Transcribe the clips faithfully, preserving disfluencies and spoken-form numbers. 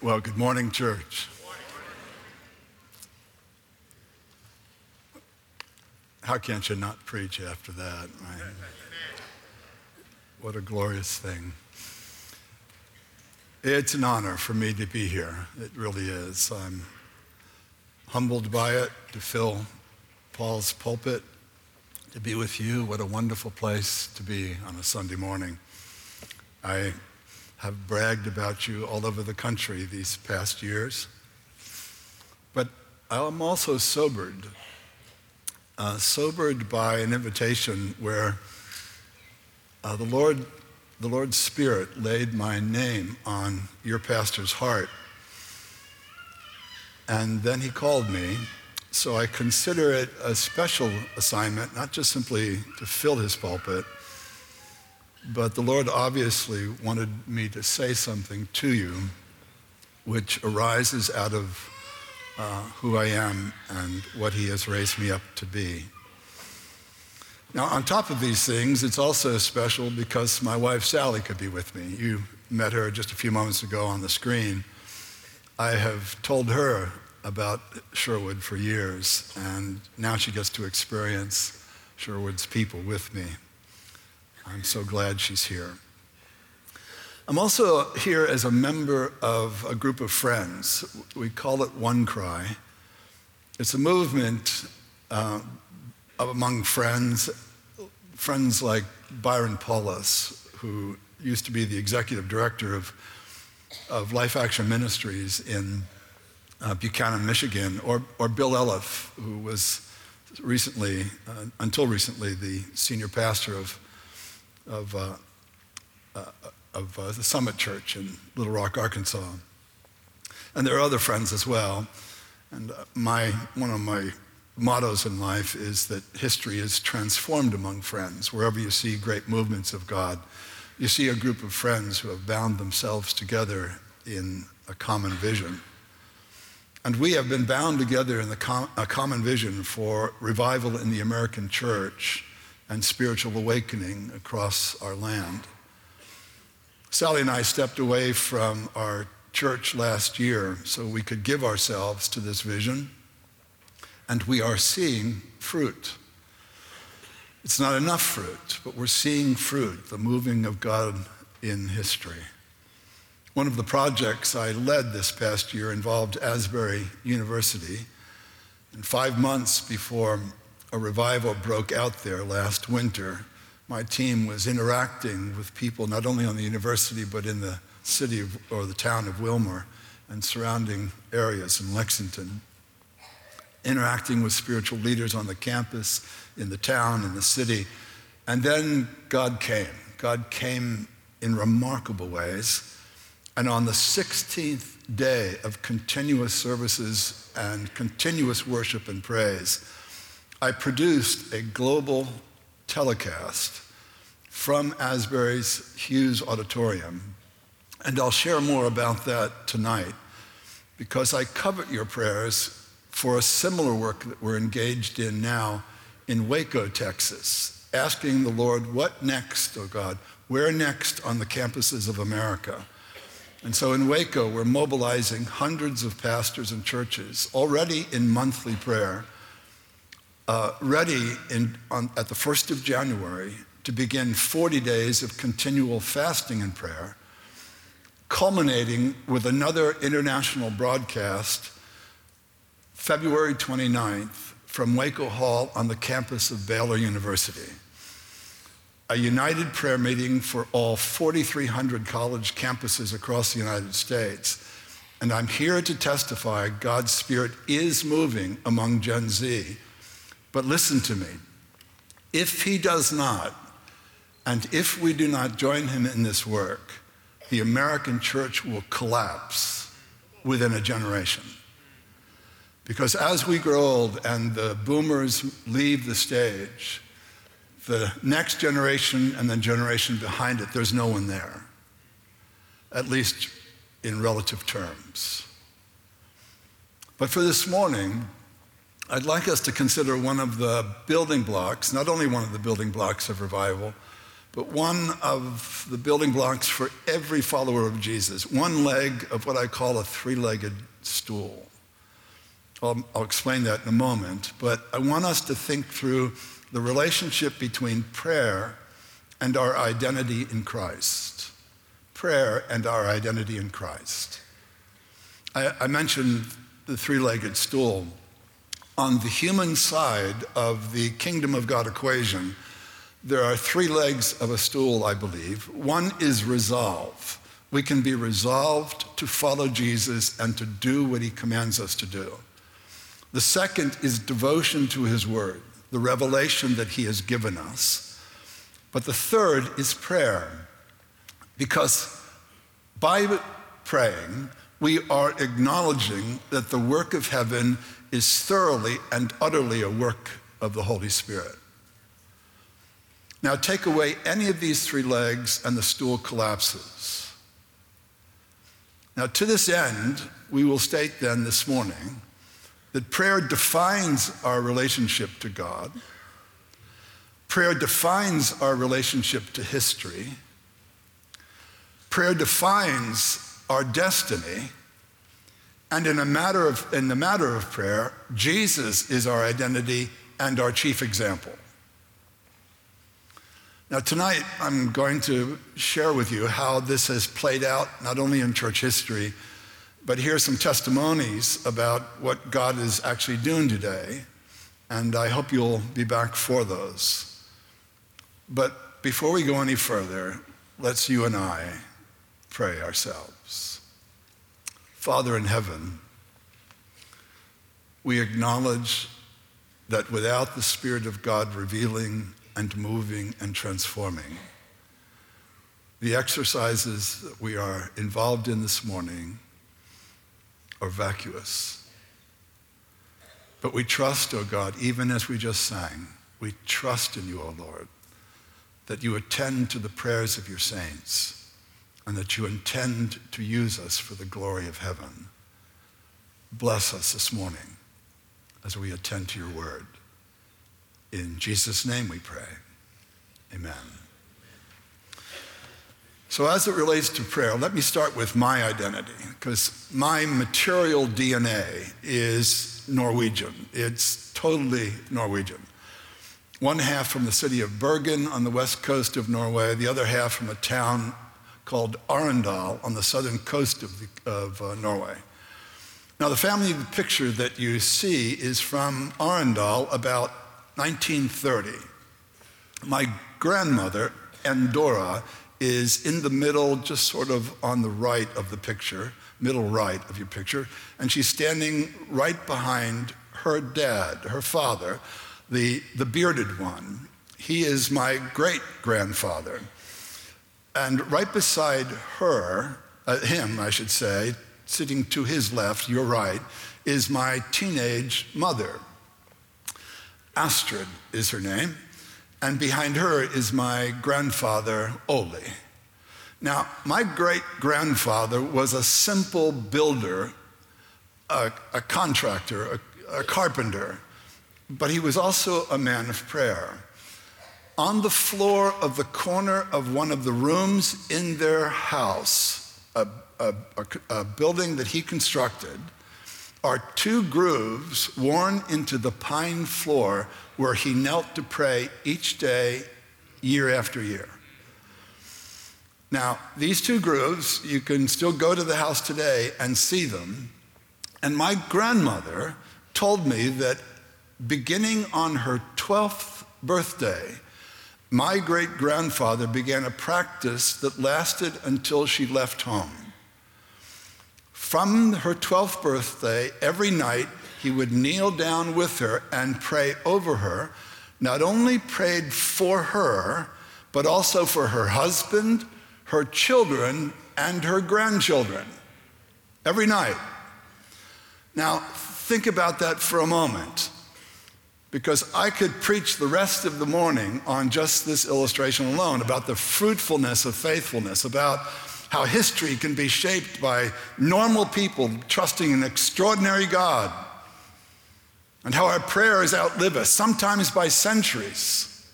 Well, good morning, church. Good morning. How can't you not preach after that, right? What a glorious thing. It's an honor for me to be here. It really is. I'm humbled by it, to fill Paul's pulpit, to be with you. What a wonderful place to be on a Sunday morning. I have bragged about you all over the country these past years. But I'm also sobered, uh, sobered by an invitation where uh, the Lord, the Lord's Spirit laid my name on your pastor's heart. And then he called me, so I consider it a special assignment, not just simply to fill his pulpit, but the Lord obviously wanted me to say something to you which arises out of uh, who I am and what he has raised me up to be. Now, on top of these things, it's also special because my wife Sally could be with me. You met her just a few moments ago on the screen. I have told her about Sherwood for years, and now she gets to experience Sherwood's people with me. I'm so glad she's here. I'm also here as a member of a group of friends. We call it One Cry. It's a movement uh, among friends, friends like Byron Paulus, who used to be the executive director of, of Life Action Ministries in uh, Buchanan, Michigan, or, or Bill Eliff, who was recently, uh, until recently, the senior pastor of of, uh, uh, of uh, the Summit Church in Little Rock, Arkansas. And there are other friends as well. And my one of my mottos in life is that history is transformed among friends. Wherever you see great movements of God, you see a group of friends who have bound themselves together in a common vision. And we have been bound together in the com- a common vision for revival in the American church and spiritual awakening across our land. Sally and I stepped away from our church last year so we could give ourselves to this vision, and we are seeing fruit. It's not enough fruit, but we're seeing fruit, the moving of God in history. One of the projects I led this past year involved Asbury University, and five months before a revival broke out there last winter, my team was interacting with people not only on the university but in the city of, or the town of Wilmore and surrounding areas in Lexington, interacting with spiritual leaders on the campus, in the town, in the city. And then God came. God came in remarkable ways. And on the sixteenth day of continuous services and continuous worship and praise, I produced a global telecast from Asbury's Hughes Auditorium, and I'll share more about that tonight because I covet your prayers for a similar work that we're engaged in now in Waco, Texas, asking the Lord, what next, oh God? Where next on the campuses of America? And so in Waco, we're mobilizing hundreds of pastors and churches already in monthly prayer, Uh, ready in, on, at the first of January to begin forty days of continual fasting and prayer, culminating with another international broadcast February twenty-ninth from Waco Hall on the campus of Baylor University. A united prayer meeting for all forty-three hundred college campuses across the United States. And I'm here to testify God's Spirit is moving among Gen Z. But listen to me, if he does not, and if we do not join him in this work, the American church will collapse within a generation. Because as we grow old and the boomers leave the stage, the next generation and the generation behind it, there's no one there, at least in relative terms. But for this morning, I'd like us to consider one of the building blocks, not only one of the building blocks of revival, but one of the building blocks for every follower of Jesus, one leg of what I call a three-legged stool. I'll, I'll explain that in a moment, but I want us to think through the relationship between prayer and our identity in Christ. Prayer and our identity in Christ. I, I mentioned the three-legged stool. On the human side of the kingdom of God equation, there are three legs of a stool, I believe. One is resolve. We can be resolved to follow Jesus and to do what he commands us to do. The second is devotion to his word, the revelation that he has given us. But the third is prayer, because by praying, we are acknowledging that the work of heaven is thoroughly and utterly a work of the Holy Spirit. Now take away any of these three legs and the stool collapses. Now to this end, we will state then this morning that prayer defines our relationship to God. Prayer defines our relationship to history. Prayer defines our destiny. And in a matter of, in the matter of prayer, Jesus is our identity and our chief example. Now tonight, I'm going to share with you how this has played out, not only in church history, but here's some testimonies about what God is actually doing today, and I hope you'll be back for those. But before we go any further, let's you and I pray ourselves. Father in heaven, we acknowledge that without the Spirit of God revealing and moving and transforming, the exercises that we are involved in this morning are vacuous. But we trust, O God, even as we just sang, we trust in you, O Lord, that you attend to the prayers of your saints and that you intend to use us for the glory of heaven. Bless us this morning as we attend to your word. In Jesus' name we pray, amen. So as it relates to prayer, let me start with my identity, because my material D N A is Norwegian. It's totally Norwegian. One half from the city of Bergen on the west coast of Norway, the other half from a town called Arendal on the southern coast of, the, of uh, Norway. Now the family picture that you see is from Arendal about nineteen thirty. My grandmother, Andora, is in the middle, just sort of on the right of the picture, middle right of your picture, and she's standing right behind her dad, her father, the, the bearded one. He is my great-grandfather. And right beside her, uh, him, I should say, sitting to his left, your right, is my teenage mother. Astrid is her name, and behind her is my grandfather, Ole. Now, my great-grandfather was a simple builder, a, a contractor, a, a carpenter, but he was also a man of prayer. On the floor of the corner of one of the rooms in their house, a, a, a, a building that he constructed, are two grooves worn into the pine floor where he knelt to pray each day, year after year. Now, these two grooves, you can still go to the house today and see them. And my grandmother told me that beginning on her twelfth birthday, my great-grandfather began a practice that lasted until she left home. From her twelfth birthday, every night, he would kneel down with her and pray over her, not only prayed for her, but also for her husband, her children, and her grandchildren, every night. Now, think about that for a moment, because I could preach the rest of the morning on just this illustration alone about the fruitfulness of faithfulness, about how history can be shaped by normal people trusting an extraordinary God, and how our prayers outlive us, sometimes by centuries.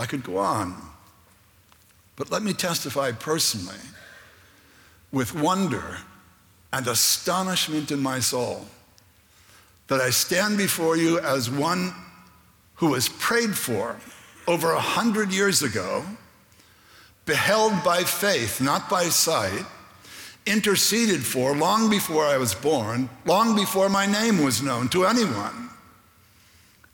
I could go on, but let me testify personally with wonder and astonishment in my soul that I stand before you as one who was prayed for over a hundred years ago, beheld by faith, not by sight, interceded for long before I was born, long before my name was known to anyone.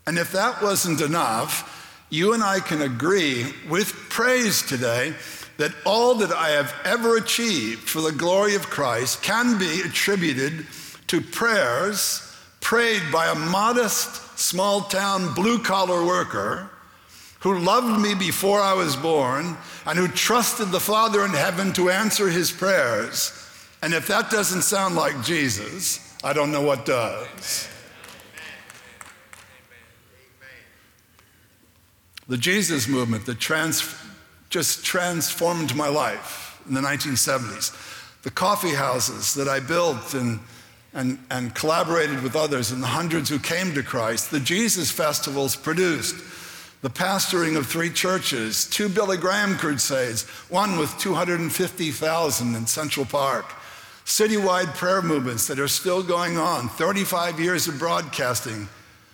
And if that wasn't enough, you and I can agree with praise today that all that I have ever achieved for the glory of Christ can be attributed to prayers prayed by a modest, small-town, blue-collar worker who loved me before I was born and who trusted the Father in heaven to answer his prayers. And if that doesn't sound like Jesus, I don't know what does. The Jesus movement that trans- just transformed my life in the nineteen seventies. The coffee houses that I built and, and, and collaborated with others and the hundreds who came to Christ. The Jesus festivals produced the pastoring of three churches, two Billy Graham crusades, one with two hundred fifty thousand in Central Park. Citywide prayer movements that are still going on, thirty-five years of broadcasting,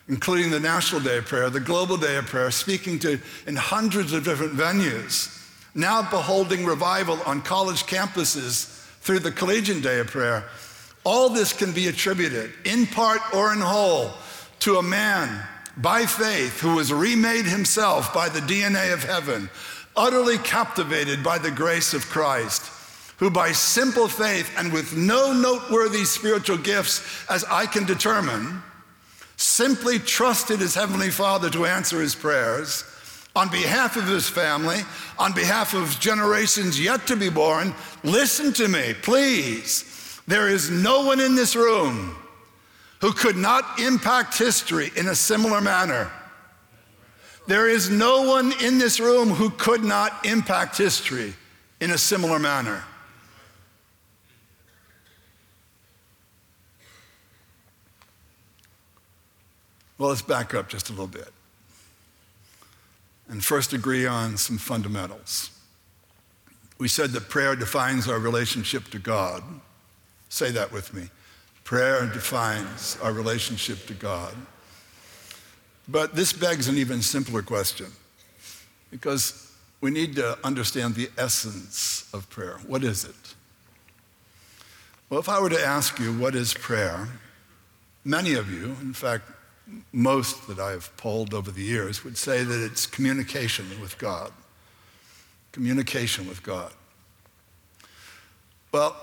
including the National Day of Prayer, the Global Day of Prayer, speaking to in hundreds of different venues, now beholding revival on college campuses through the Collegiate Day of Prayer. All this can be attributed, in part or in whole, to a man by faith who was remade himself by the D N A of heaven, utterly captivated by the grace of Christ, who by simple faith and with no noteworthy spiritual gifts, as I can determine, simply trusted his heavenly Father to answer his prayers on behalf of his family, on behalf of generations yet to be born. Listen to me, please. There is no one in this room who could not impact history in a similar manner. There is no one in this room who could not impact history in a similar manner. Well, let's back up just a little bit and first agree on some fundamentals. We said that prayer defines our relationship to God. Say that with me. Prayer defines our relationship to God. But this begs an even simpler question, because we need to understand the essence of prayer. What is it? Well, if I were to ask you, what is prayer? Many of you, in fact, most that I've polled over the years would say that it's communication with God. Communication with God. Well,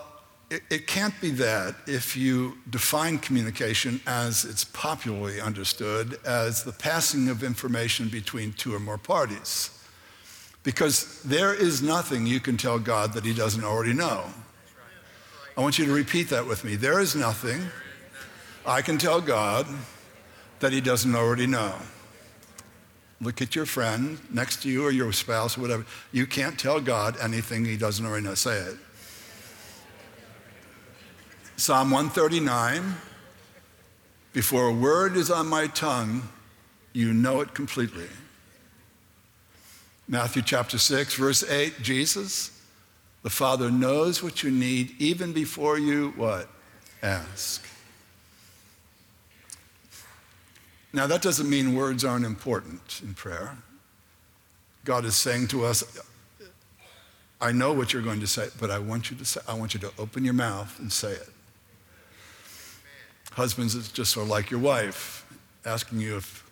it, it can't be that if you define communication as it's popularly understood as the passing of information between two or more parties, because there is nothing you can tell God that he doesn't already know. I want you to repeat that with me. There is nothing I can tell God that he doesn't already know. Look at your friend next to you or your spouse or whatever. You can't tell God anything he doesn't already know. Say it. Psalm one thirty-nine, before a word is on my tongue, you know it completely. Matthew chapter six, verse eight, Jesus, the Father knows what you need even before you, what? Ask. Now, that doesn't mean words aren't important in prayer. God is saying to us, I know what you're going to say, but I want you to say, I want you to open your mouth and say it. Husbands, it's just sort of like your wife asking you if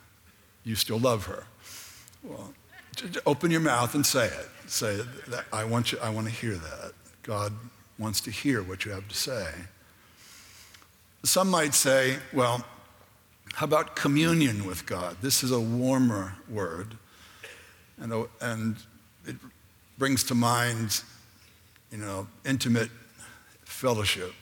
you still love her. Well, open your mouth and say it. Say, that, I want you, I want to hear that. God wants to hear what you have to say. Some might say, well, how about communion with God? This is a warmer word, and, a, and it brings to mind, you know, intimate fellowship.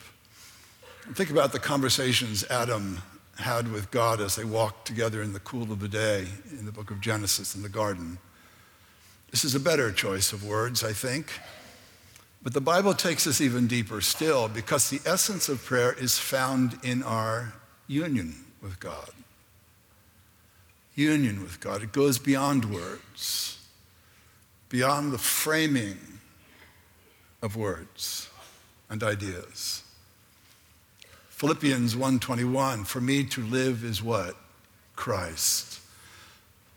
And think about the conversations Adam had with God as they walked together in the cool of the day in the book of Genesis in the garden. This is a better choice of words, I think. But the Bible takes us even deeper still, because the essence of prayer is found in our union with God. Union with God. It goes beyond words. beyond the framing of words and ideas. Philippians one twenty-one, for me to live is what? Christ.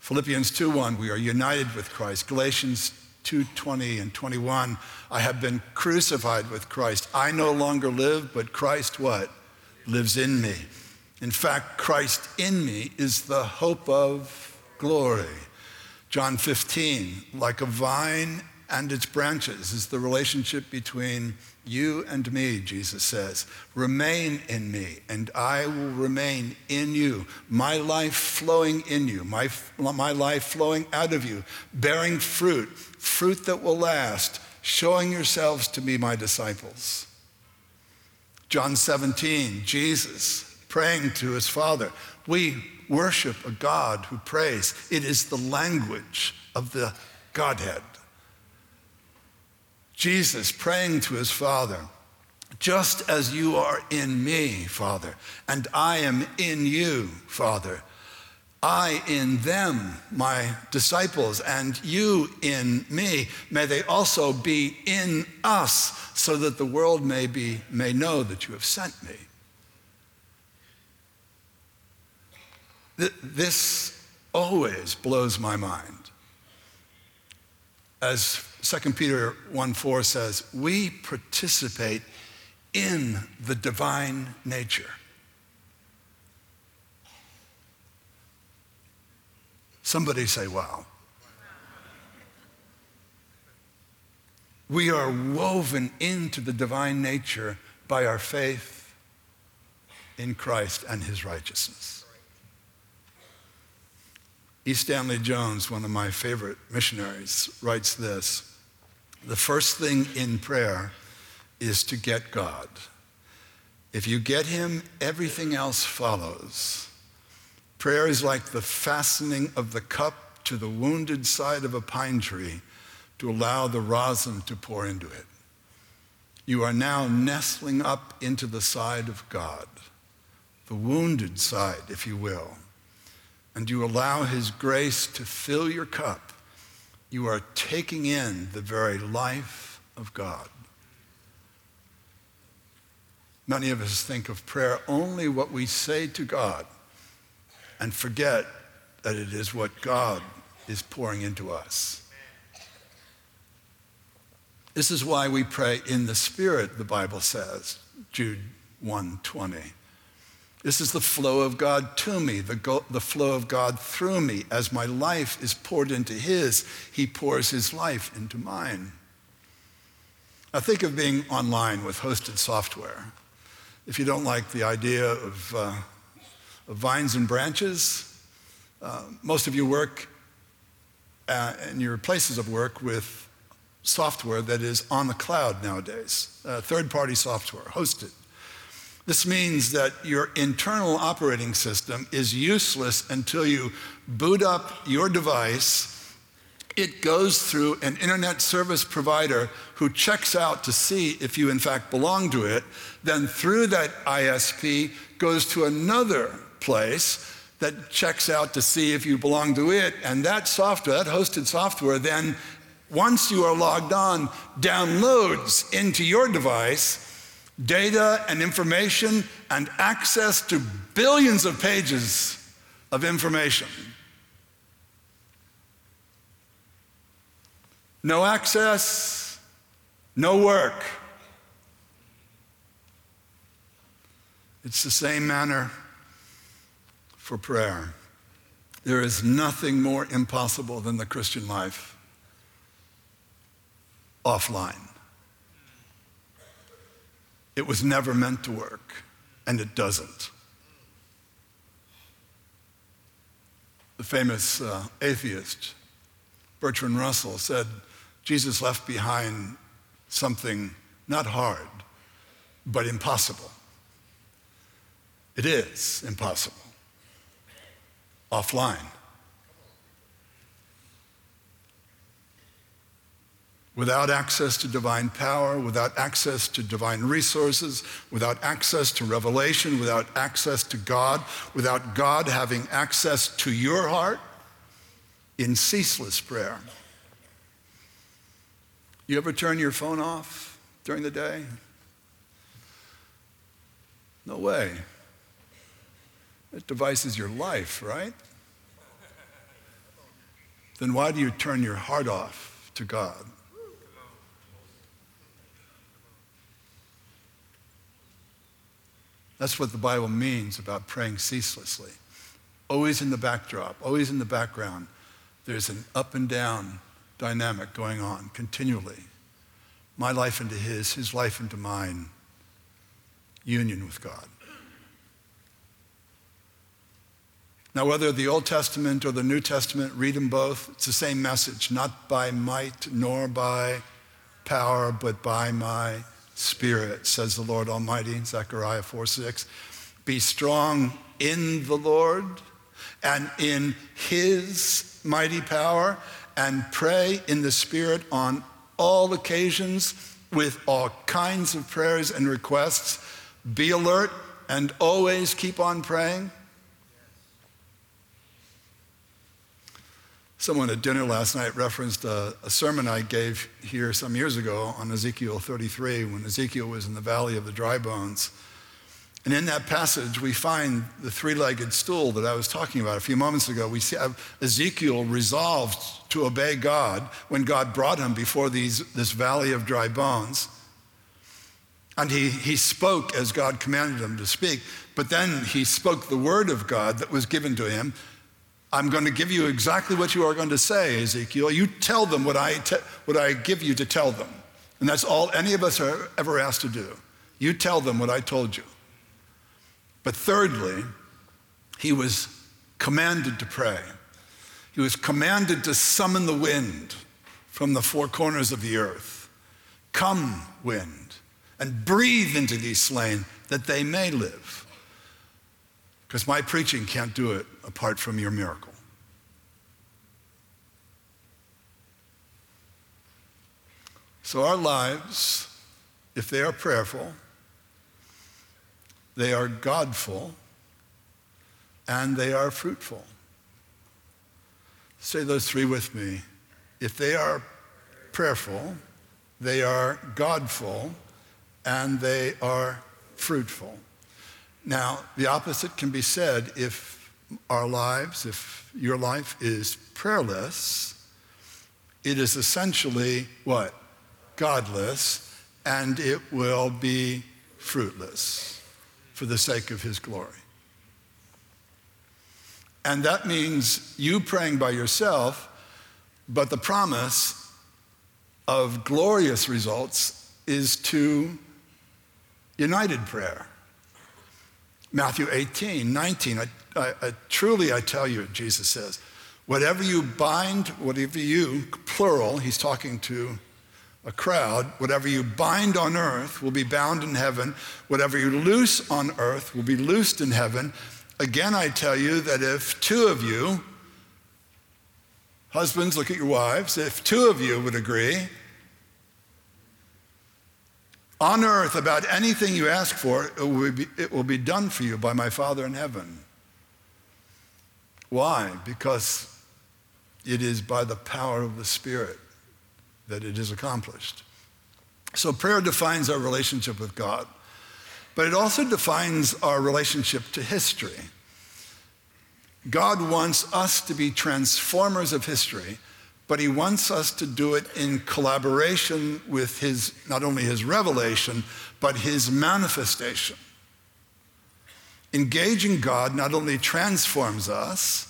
Philippians two one, we are united with Christ. Galatians two twenty and twenty-one, I have been crucified with Christ. I no longer live, but Christ what? Lives in me. In fact, Christ in me is the hope of glory. John fifteen, like a vine and its branches is the relationship between you and me, Jesus says. Remain in me, and I will remain in you. My life flowing in you, my, my life flowing out of you, bearing fruit, fruit that will last, showing yourselves to be my disciples. John seventeen, Jesus praying to his Father. We worship a God who prays. It is the language of the Godhead. Jesus praying to his Father, just as you are in me, Father, and I am in you, Father, I in them, my disciples, and you in me, may they also be in us, so that the world may be, may know that you have sent me. This always blows my mind. As Second Peter one four says, we participate in the divine nature. Somebody say, wow. We are woven into the divine nature by our faith in Christ and his righteousness. E. Stanley Jones, one of my favorite missionaries, writes this: the first thing in prayer is to get God. If you get him, everything else follows. Prayer is like the fastening of the cup to the wounded side of a pine tree to allow the rosin to pour into it. You are now nestling up into the side of God, the wounded side, if you will. And you allow his grace to fill your cup, you are taking in the very life of God. Many of us think of prayer only what we say to God and forget that it is what God is pouring into us. This is why we pray in the Spirit, the Bible says, Jude one twenty. This is the flow of God to me, the, go, the flow of God through me. As my life is poured into his, he pours his life into mine. Now think of being online with hosted software. If you don't like the idea of, uh, of vines and branches, uh, most of you work uh, in your places of work with software that is on the cloud nowadays, uh, third-party software, hosted. This means that your internal operating system is useless until you boot up your device. It goes through an internet service provider who checks out to see if you in fact belong to it. Then through that I S P goes to another place that checks out to see if you belong to it. And that software, that hosted software, then once you are logged on, downloads into your device data and information and access to billions of pages of information. No access, no work. It's the same manner for prayer. There is nothing more impossible than the Christian life offline. It was never meant to work, and it doesn't. The famous uh, atheist, Bertrand Russell, said, Jesus left behind something not hard, but impossible. It is impossible. Offline. Without access to divine power, without access to divine resources, without access to revelation, without access to God, without God having access to your heart in ceaseless prayer. You ever turn your phone off during the day? No way. That device is your life, right? Then why do you turn your heart off to God? That's what the Bible means about praying ceaselessly. Always in the backdrop, always in the background, there's an up and down dynamic going on continually. My life into his, his life into mine. Union with God. Now, whether the Old Testament or the New Testament, read them both, it's the same message, not by might nor by power, but by my Spirit, says the Lord Almighty, Zechariah four six. Be strong in the Lord and in his mighty power, and pray in the Spirit on all occasions with all kinds of prayers and requests. Be alert and always keep on praying. Someone at dinner last night referenced a, a sermon I gave here some years ago on Ezekiel thirty-three, when Ezekiel was in the valley of the dry bones. And in that passage, we find the three-legged stool that I was talking about a few moments ago. We see Ezekiel resolved to obey God when God brought him before these, this valley of dry bones. And he, he spoke as God commanded him to speak, but then he spoke the word of God that was given to him. I'm going to give you exactly what you are going to say, Ezekiel. You tell them what I, te- what I give you to tell them. And that's all any of us are ever asked to do. You tell them what I told you. But thirdly, he was commanded to pray. He was commanded to summon the wind from the four corners of the earth. Come, wind, and breathe into these slain that they may live. Because my preaching can't do it apart from your miracle. So our lives, if they are prayerful, they are Godful, and they are fruitful. Say those three with me. If they are prayerful, they are Godful, and they are fruitful. Now, the opposite can be said. If our lives, if your life is prayerless, it is essentially what? Godless, and it will be fruitless for the sake of his glory. And that means you praying by yourself, but the promise of glorious results is to united prayer. Matthew eighteen nineteen, I, I, I, truly I tell you, Jesus says, whatever you bind, whatever you, plural, he's talking to a crowd, whatever you bind on earth will be bound in heaven, whatever you loose on earth will be loosed in heaven. Again, I tell you that if two of you, husbands, look at your wives, if two of you would agree on earth about anything you ask for, it will, be, it will be done for you by my Father in heaven. Why? Because it is by the power of the Spirit that it is accomplished. So prayer defines our relationship with God, but it also defines our relationship to history. God wants us to be transformers of history, but he wants us to do it in collaboration with his, not only his revelation, but his manifestation. Engaging God not only transforms us,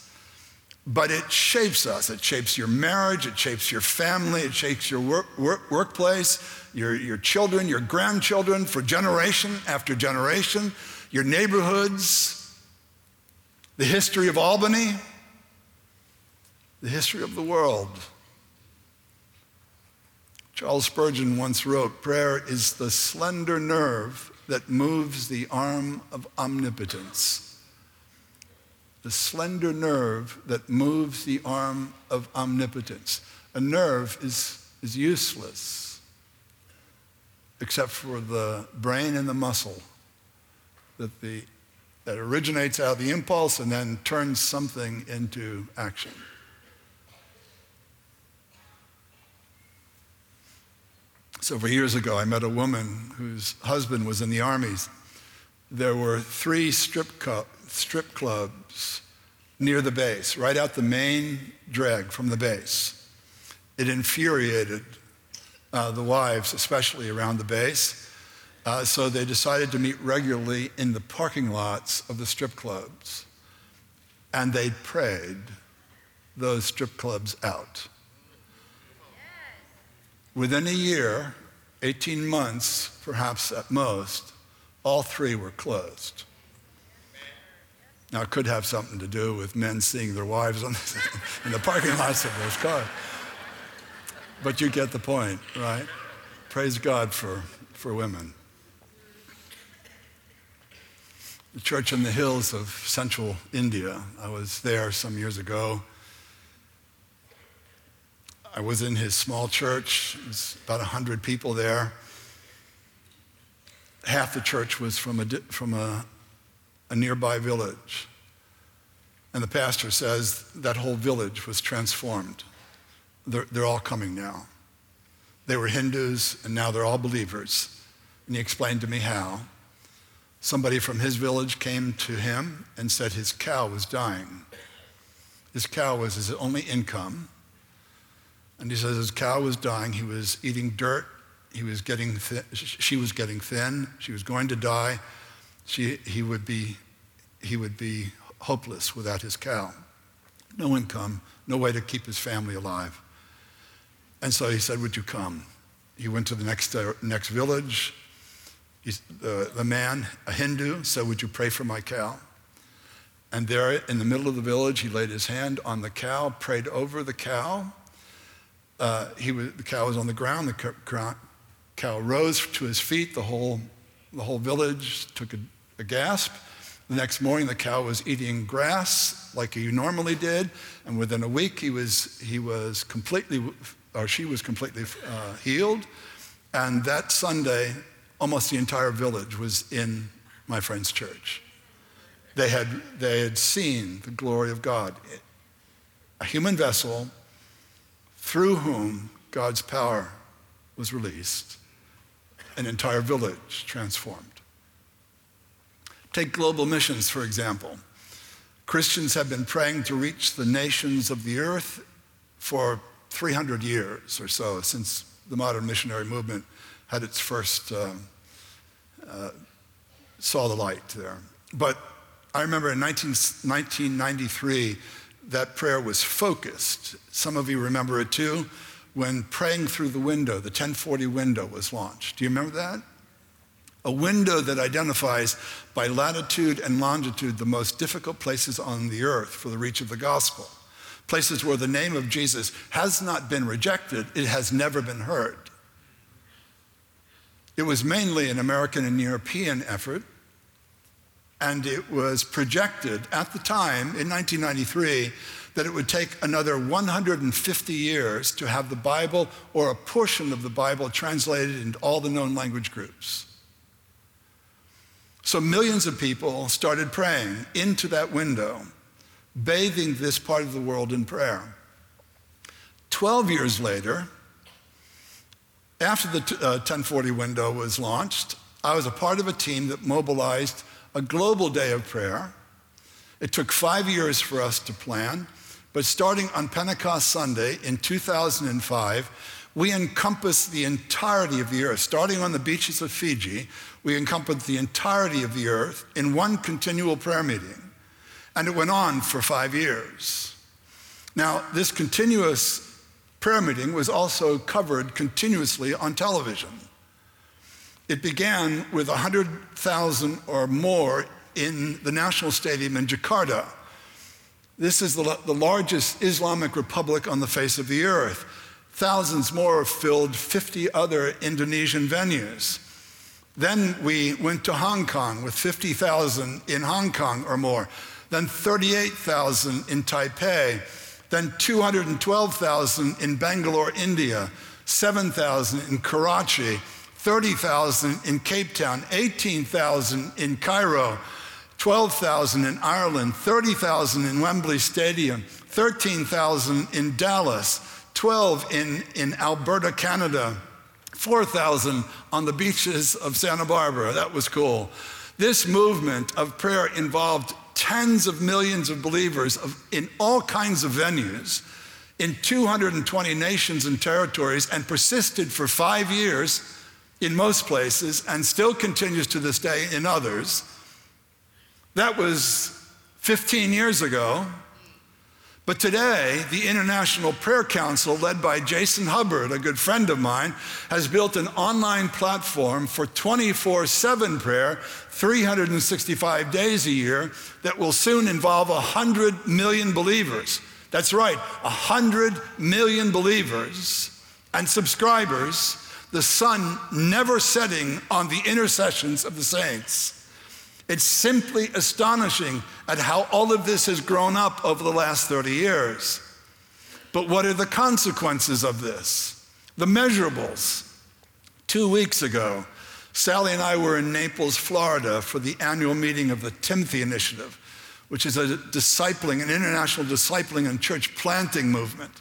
but it shapes us. It shapes your marriage, it shapes your family, it shapes your work, work, workplace, your, your children, your grandchildren, for generation after generation, your neighborhoods, the history of Albany, the history of the world. Charles Spurgeon once wrote, prayer is the slender nerve that moves the arm of omnipotence. The slender nerve that moves the arm of omnipotence. A nerve is, is useless except for the brain and the muscle that, the, that originates out of the impulse and then turns something into action. several years ago, I met a woman whose husband was in the armies. There were three strip, co- strip clubs near the base, right out the main drag from the base. It infuriated uh, the wives, especially around the base. Uh, so they decided to meet regularly in the parking lots of the strip clubs. And they prayed those strip clubs out. Within a year, eighteen months, perhaps at most, all three were closed. Now, it could have something to do with men seeing their wives on the, in the parking lots of those cars. But you get the point, right? Praise God for, for women. The church in the hills of central India. I was there some years ago. I was in his small church. It was about one hundred people there. Half the church was from a, from a, a nearby village. And the pastor says that whole village was transformed. They're, they're all coming now. They were Hindus, and now they're all believers. And he explained to me how. Somebody from his village came to him and said his cow was dying. His cow was his only income. And he says his cow was dying. He was eating dirt. He was getting thi- she was getting thin. She was going to die. She, he would be, he would be hopeless without his cow. No income, no way to keep his family alive. And so he said, would you come? He went to the next, uh, next village. He's, uh, the man, a Hindu, said, would you pray for my cow? And there in the middle of the village, he laid his hand on the cow, prayed over the cow. Uh, he was, the cow was on the ground. The cow rose to his feet. The whole, the whole village took a, a gasp. The next morning, the cow was eating grass like he normally did. And within a week, he was, he was completely, or she was completely uh, healed. And that Sunday, almost the entire village was in my friend's church. They had, they had seen the glory of God, a human vessel through whom God's power was released, an entire village transformed. Take global missions, for example. Christians have been praying to reach the nations of the earth for three hundred years or so, since the modern missionary movement had its first, uh, uh, saw the light there. But I remember in nineteen ninety-three, that prayer was focused. Some of you remember it too, when Praying Through the Window, the ten forty window was launched. Do you remember that? A window that identifies by latitude and longitude the most difficult places on the earth for the reach of the gospel. Places where the name of Jesus has not been rejected, it has never been heard. It was mainly an American and European effort, and it was projected at the time, in nineteen ninety-three, that it would take another one hundred fifty years to have the Bible or a portion of the Bible translated into all the known language groups. So millions of people started praying into that window, bathing this part of the world in prayer. Twelve years later, after the ten forty window was launched, I was a part of a team that mobilized a global day of prayer. It took five years for us to plan, but starting on Pentecost Sunday in two thousand five, we encompassed the entirety of the earth. Starting on the beaches of Fiji, we encompassed the entirety of the earth in one continual prayer meeting, and it went on for five years. Now, this continuous prayer meeting was also covered continuously on television. It began with one hundred thousand or more in the National Stadium in Jakarta. This is the, the largest Islamic republic on the face of the earth. Thousands more filled fifty other Indonesian venues. Then we went to Hong Kong with fifty thousand in Hong Kong or more. Then thirty-eight thousand in Taipei. Then two hundred twelve thousand in Bangalore, India, seven thousand in Karachi, thirty thousand in Cape Town, eighteen thousand in Cairo, twelve thousand in Ireland, thirty thousand in Wembley Stadium, thirteen thousand in Dallas, twelve in, in Alberta, Canada, four thousand on the beaches of Santa Barbara. That was cool. This movement of prayer involved tens of millions of believers of, in all kinds of venues in two hundred twenty nations and territories, and persisted for five years in most places and still continues to this day in others. That was fifteen years ago. But today, the International Prayer Council, led by Jason Hubbard, a good friend of mine, has built an online platform for twenty-four seven prayer, three hundred sixty-five days a year, that will soon involve one hundred million believers. That's right, one hundred million believers and subscribers, the sun never setting on the intercessions of the saints. It's simply astonishing at how all of this has grown up over the last thirty years. But what are the consequences of this? The measurables. Two weeks ago, Sally and I were in Naples, Florida for the annual meeting of the Timothy Initiative, which is a discipling, an international discipling and church planting movement.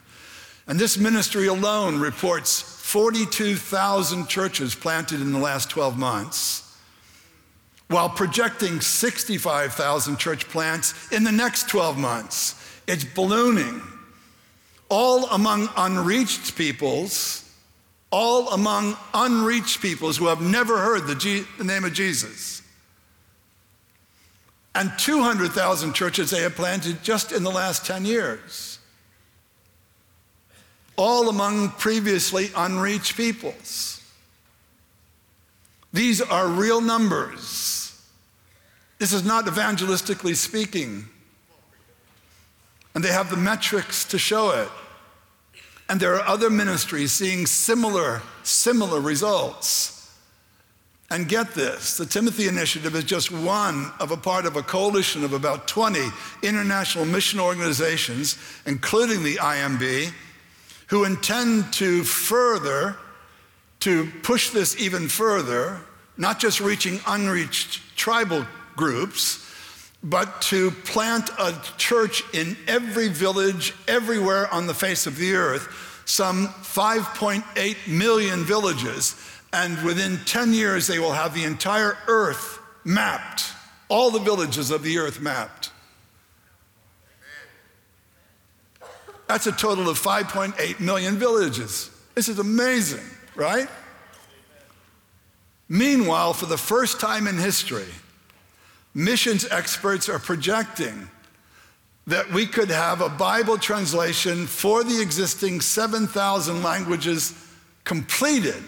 And this ministry alone reports forty-two thousand churches planted in the last twelve months, while projecting sixty-five thousand church plants in the next twelve months. It's ballooning. All among unreached peoples, all among unreached peoples who have never heard the, G- the name of Jesus. And two hundred thousand churches they have planted just in the last ten years. All among previously unreached peoples. These are real numbers. This is not evangelistically speaking. And they have the metrics to show it. And there are other ministries seeing similar, similar results. And get this, the Timothy Initiative is just one of a part of a coalition of about twenty international mission organizations, including the I M B, who intend to further to push this even further, not just reaching unreached tribal groups, but to plant a church in every village, everywhere on the face of the earth, some five point eight million villages. And within ten years, they will have the entire earth mapped, all the villages of the earth mapped. That's a total of five point eight million villages. This is amazing. Right? Meanwhile, for the first time in history, missions experts are projecting that we could have a Bible translation for the existing seven thousand languages completed,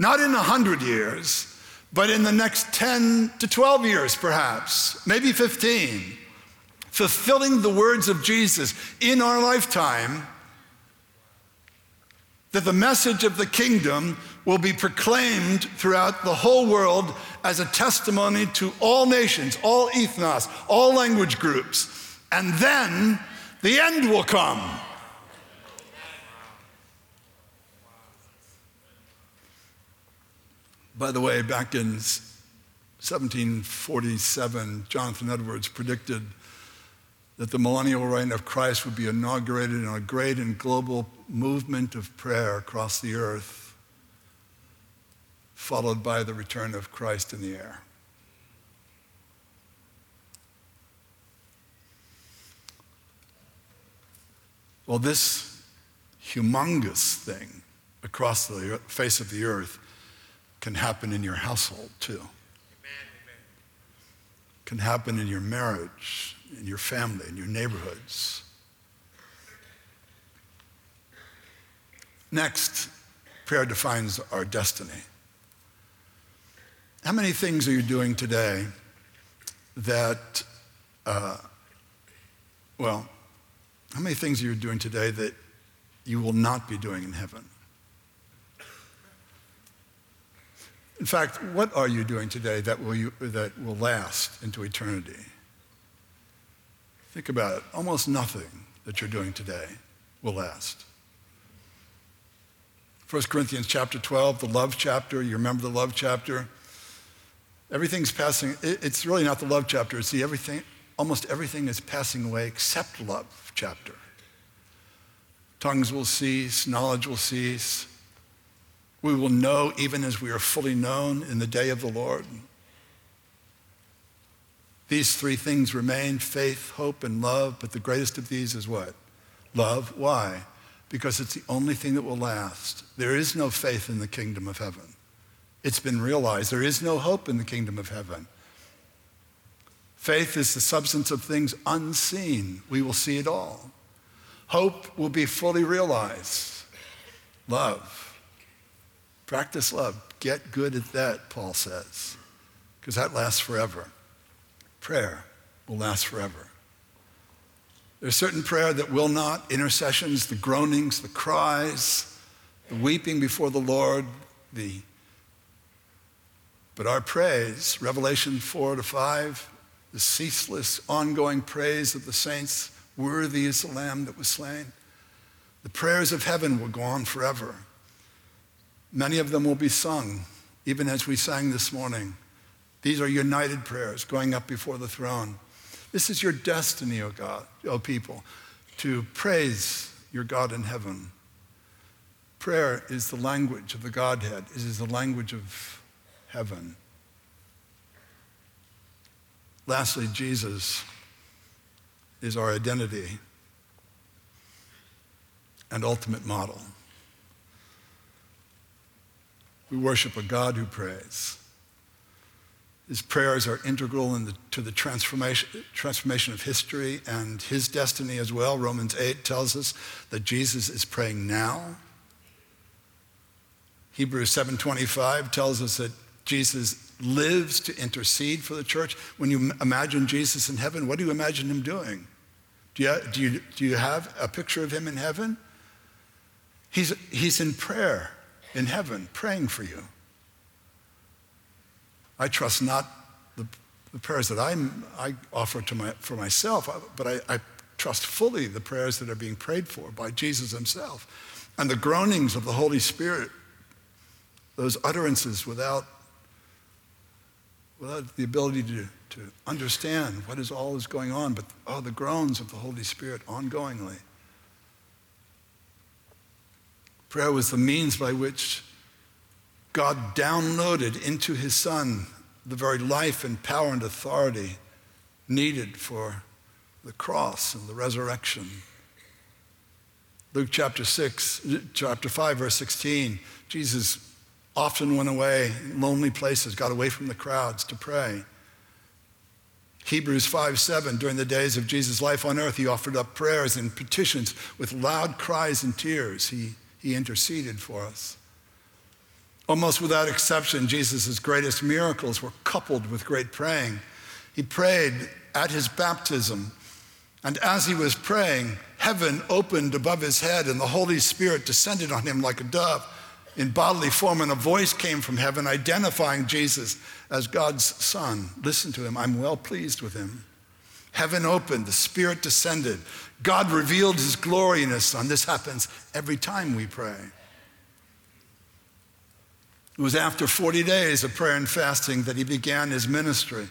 not in one hundred years, but in the next ten to twelve years perhaps, maybe fifteen, fulfilling the words of Jesus in our lifetime, that the message of the kingdom will be proclaimed throughout the whole world as a testimony to all nations, all ethnos, all language groups. And then the end will come. By the way, back in seventeen forty-seven, Jonathan Edwards predicted that the millennial reign of Christ would be inaugurated in a great and global movement of prayer across the earth, followed by the return of Christ in the air. Well, this humongous thing across the face of the earth can happen in your household too. Amen, amen. Can happen in your marriage, in your family, in your neighborhoods. Next, prayer defines our destiny. How many things are you doing today that, uh, well, how many things are you doing today that you will not be doing in heaven? In fact, what are you doing today that will you, that will last into eternity? Think about it. Almost nothing that you're doing today will last. First Corinthians chapter twelve, the love chapter. You remember the love chapter? Everything's passing. It's really not the love chapter. It's the everything, almost everything is passing away except love chapter. Tongues will cease. Knowledge will cease. We will know even as we are fully known in the day of the Lord. These three things remain: faith, hope, and love. But the greatest of these is what? Love. Why? Because it's the only thing that will last. There is no faith in the kingdom of heaven. It's been realized. There is no hope in the kingdom of heaven. Faith is the substance of things unseen. We will see it all. Hope will be fully realized. Love. Practice love. Get good at that, Paul says, because that lasts forever. Prayer will last forever. There's certain prayer that will not, intercessions, the groanings, the cries, the weeping before the Lord, the but our praise, Revelation four to five, the ceaseless, ongoing praise of the saints, worthy is the Lamb that was slain. The prayers of heaven will go on forever. Many of them will be sung, even as we sang this morning. These are united prayers going up before the throne. This is your destiny, O God, O people, to praise your God in heaven. Prayer is the language of the Godhead. It is the language of heaven. Lastly, Jesus is our identity and ultimate model. We worship a God who prays. His prayers are integral in the, to the transformation, transformation of history and his destiny as well. Romans eight tells us that Jesus is praying now. Hebrews seven twenty-five tells us that Jesus lives to intercede for the church. When you imagine Jesus in heaven, what do you imagine him doing? Do you, do you, do you have a picture of him in heaven? He's, he's in prayer in heaven, praying for you. I trust not the, the prayers that I, I offer to my, for myself, but I, I trust fully the prayers that are being prayed for by Jesus himself. And the groanings of the Holy Spirit, those utterances without, without the ability to, to understand what is all is going on, but oh, the groans of the Holy Spirit ongoingly. Prayer was the means by which God downloaded into his Son the very life and power and authority needed for the cross and the resurrection. Luke chapter six, chapter five, verse sixteen, Jesus often went away in lonely places, got away from the crowds to pray. Hebrews five seven, during the days of Jesus' life on earth, he offered up prayers and petitions with loud cries and tears. He, he interceded for us. Almost without exception, Jesus' greatest miracles were coupled with great praying. He prayed at his baptism, and as he was praying, heaven opened above his head and the Holy Spirit descended on him like a dove in bodily form, and a voice came from heaven identifying Jesus as God's Son. Listen to him, I'm well pleased with him. Heaven opened, the Spirit descended. God revealed his glory in his Son. This happens every time we pray. It was after forty days of prayer and fasting that he began his ministry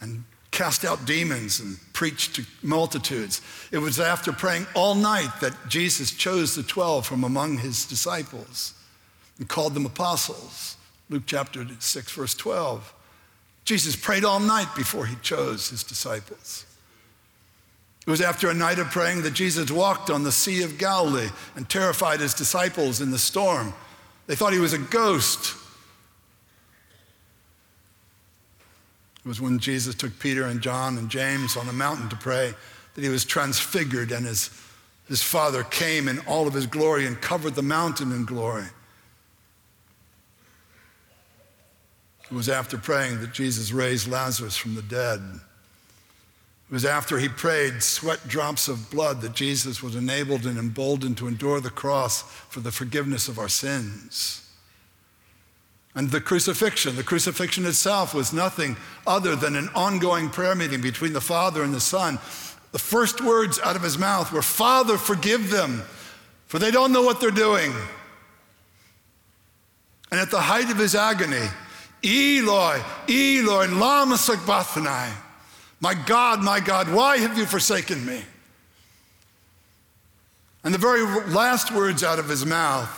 and cast out demons and preached to multitudes. It was after praying all night that Jesus chose the twelve from among his disciples and called them apostles. Luke chapter six, verse twelve. Jesus prayed all night before he chose his disciples. It was after a night of praying that Jesus walked on the Sea of Galilee and terrified his disciples in the storm. They thought he was a ghost. It was when Jesus took Peter and John and James on a mountain to pray that he was transfigured, and his, his Father came in all of his glory and covered the mountain in glory. It was after praying that Jesus raised Lazarus from the dead. It was after he prayed sweat drops of blood that Jesus was enabled and emboldened to endure the cross for the forgiveness of our sins. And the crucifixion, the crucifixion itself was nothing other than an ongoing prayer meeting between the Father and the Son. The first words out of his mouth were, "Father, forgive them, for they don't know what they're doing." And at the height of his agony, "Eloi, Eloi, lama sabachthani," "My God, my God, why have you forsaken me?" And the very last words out of his mouth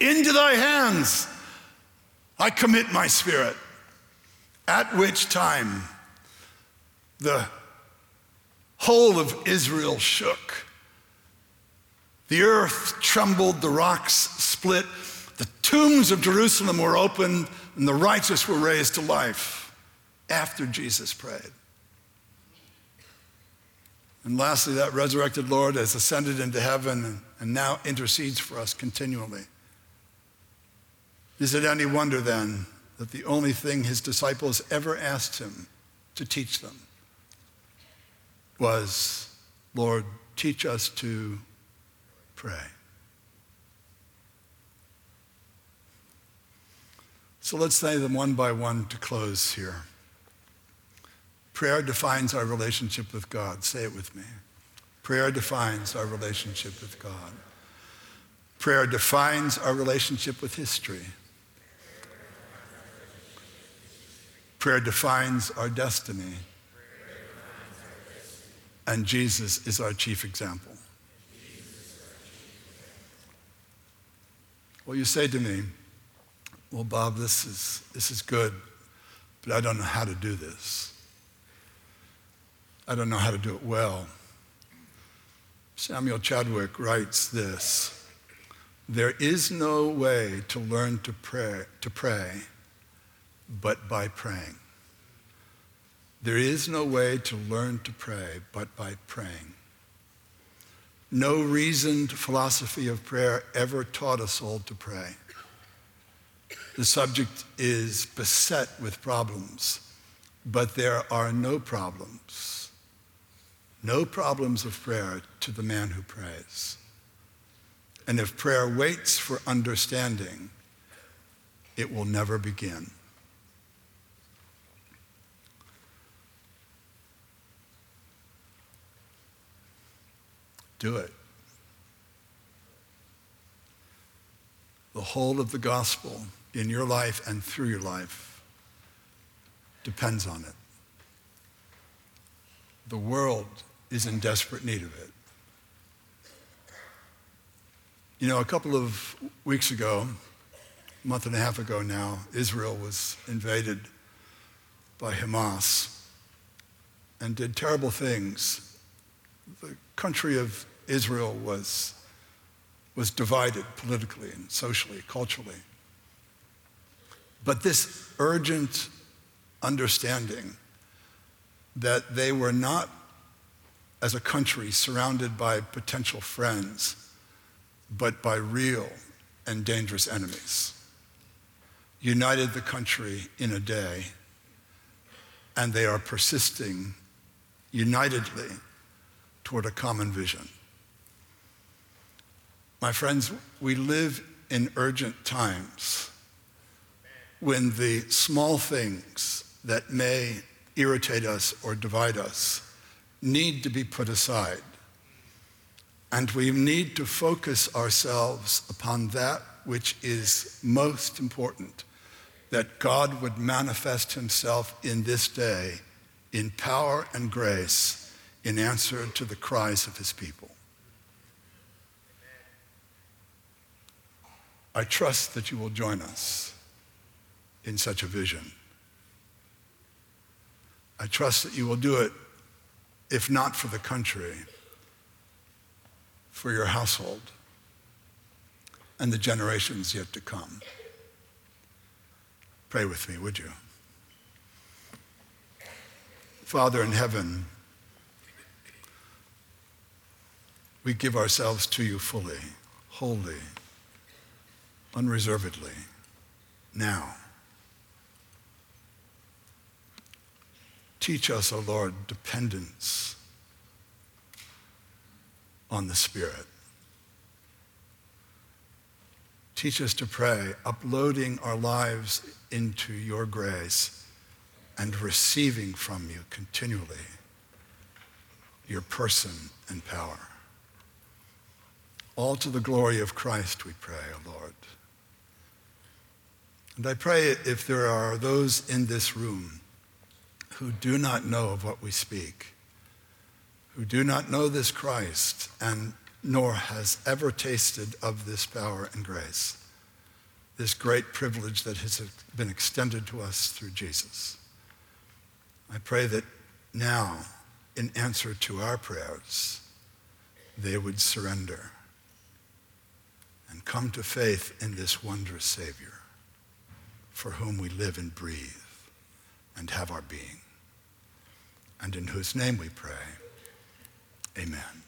Into thy hands I commit my spirit. At which time the whole of Israel shook. The earth trembled, the rocks split, the tombs of Jerusalem were opened, and the righteous were raised to life after Jesus prayed. And lastly, that resurrected Lord has ascended into heaven and now intercedes for us continually. Is it any wonder then that the only thing his disciples ever asked him to teach them was, Lord, teach us to pray. So let's say them one by one to close here. Prayer defines our relationship with God. Say it with me. Prayer defines our relationship with God. Prayer defines our relationship with history. Prayer defines our destiny. And Jesus is our chief example. Well, you say to me, well, Bob, this is, this is good, but I don't know how to do this. I don't know how to do it well. Samuel Chadwick writes this, there is no way to learn to pray, to pray but by praying. There is no way to learn to pray but by praying. No reasoned philosophy of prayer ever taught us all to pray. The subject is beset with problems, but there are no problems, no problems of prayer to the man who prays. And if prayer waits for understanding, it will never begin. Do it. The whole of the gospel in your life and through your life depends on it. The world is in desperate need of it. You know, a couple of weeks ago, a month and a half ago now, Israel was invaded by Hamas and did terrible things. The country of Israel was, was divided politically and socially, culturally. But this urgent understanding that they were not, as a country, surrounded by potential friends, but by real and dangerous enemies, united the country in a day, and they are persisting unitedly toward a common vision. My friends, we live in urgent times when the small things that may irritate us or divide us need to be put aside. And we need to focus ourselves upon that which is most important, that God would manifest himself in this day in power and grace in answer to the cries of his people. I trust that you will join us in such a vision. I trust that you will do it, if not for the country, for your household and the generations yet to come. Pray with me, would you? Father in heaven, we give ourselves to you fully, wholly, unreservedly, now. Teach us, O Lord, dependence on the Spirit. Teach us to pray, uploading our lives into your grace and receiving from you continually your person and power. All to the glory of Christ, we pray, O Lord. And I pray if there are those in this room who do not know of what we speak, who do not know this Christ, and nor has ever tasted of this power and grace, this great privilege that has been extended to us through Jesus. I pray that now, in answer to our prayers, they would surrender and come to faith in this wondrous Savior for whom we live and breathe and have our being, and in whose name we pray, amen.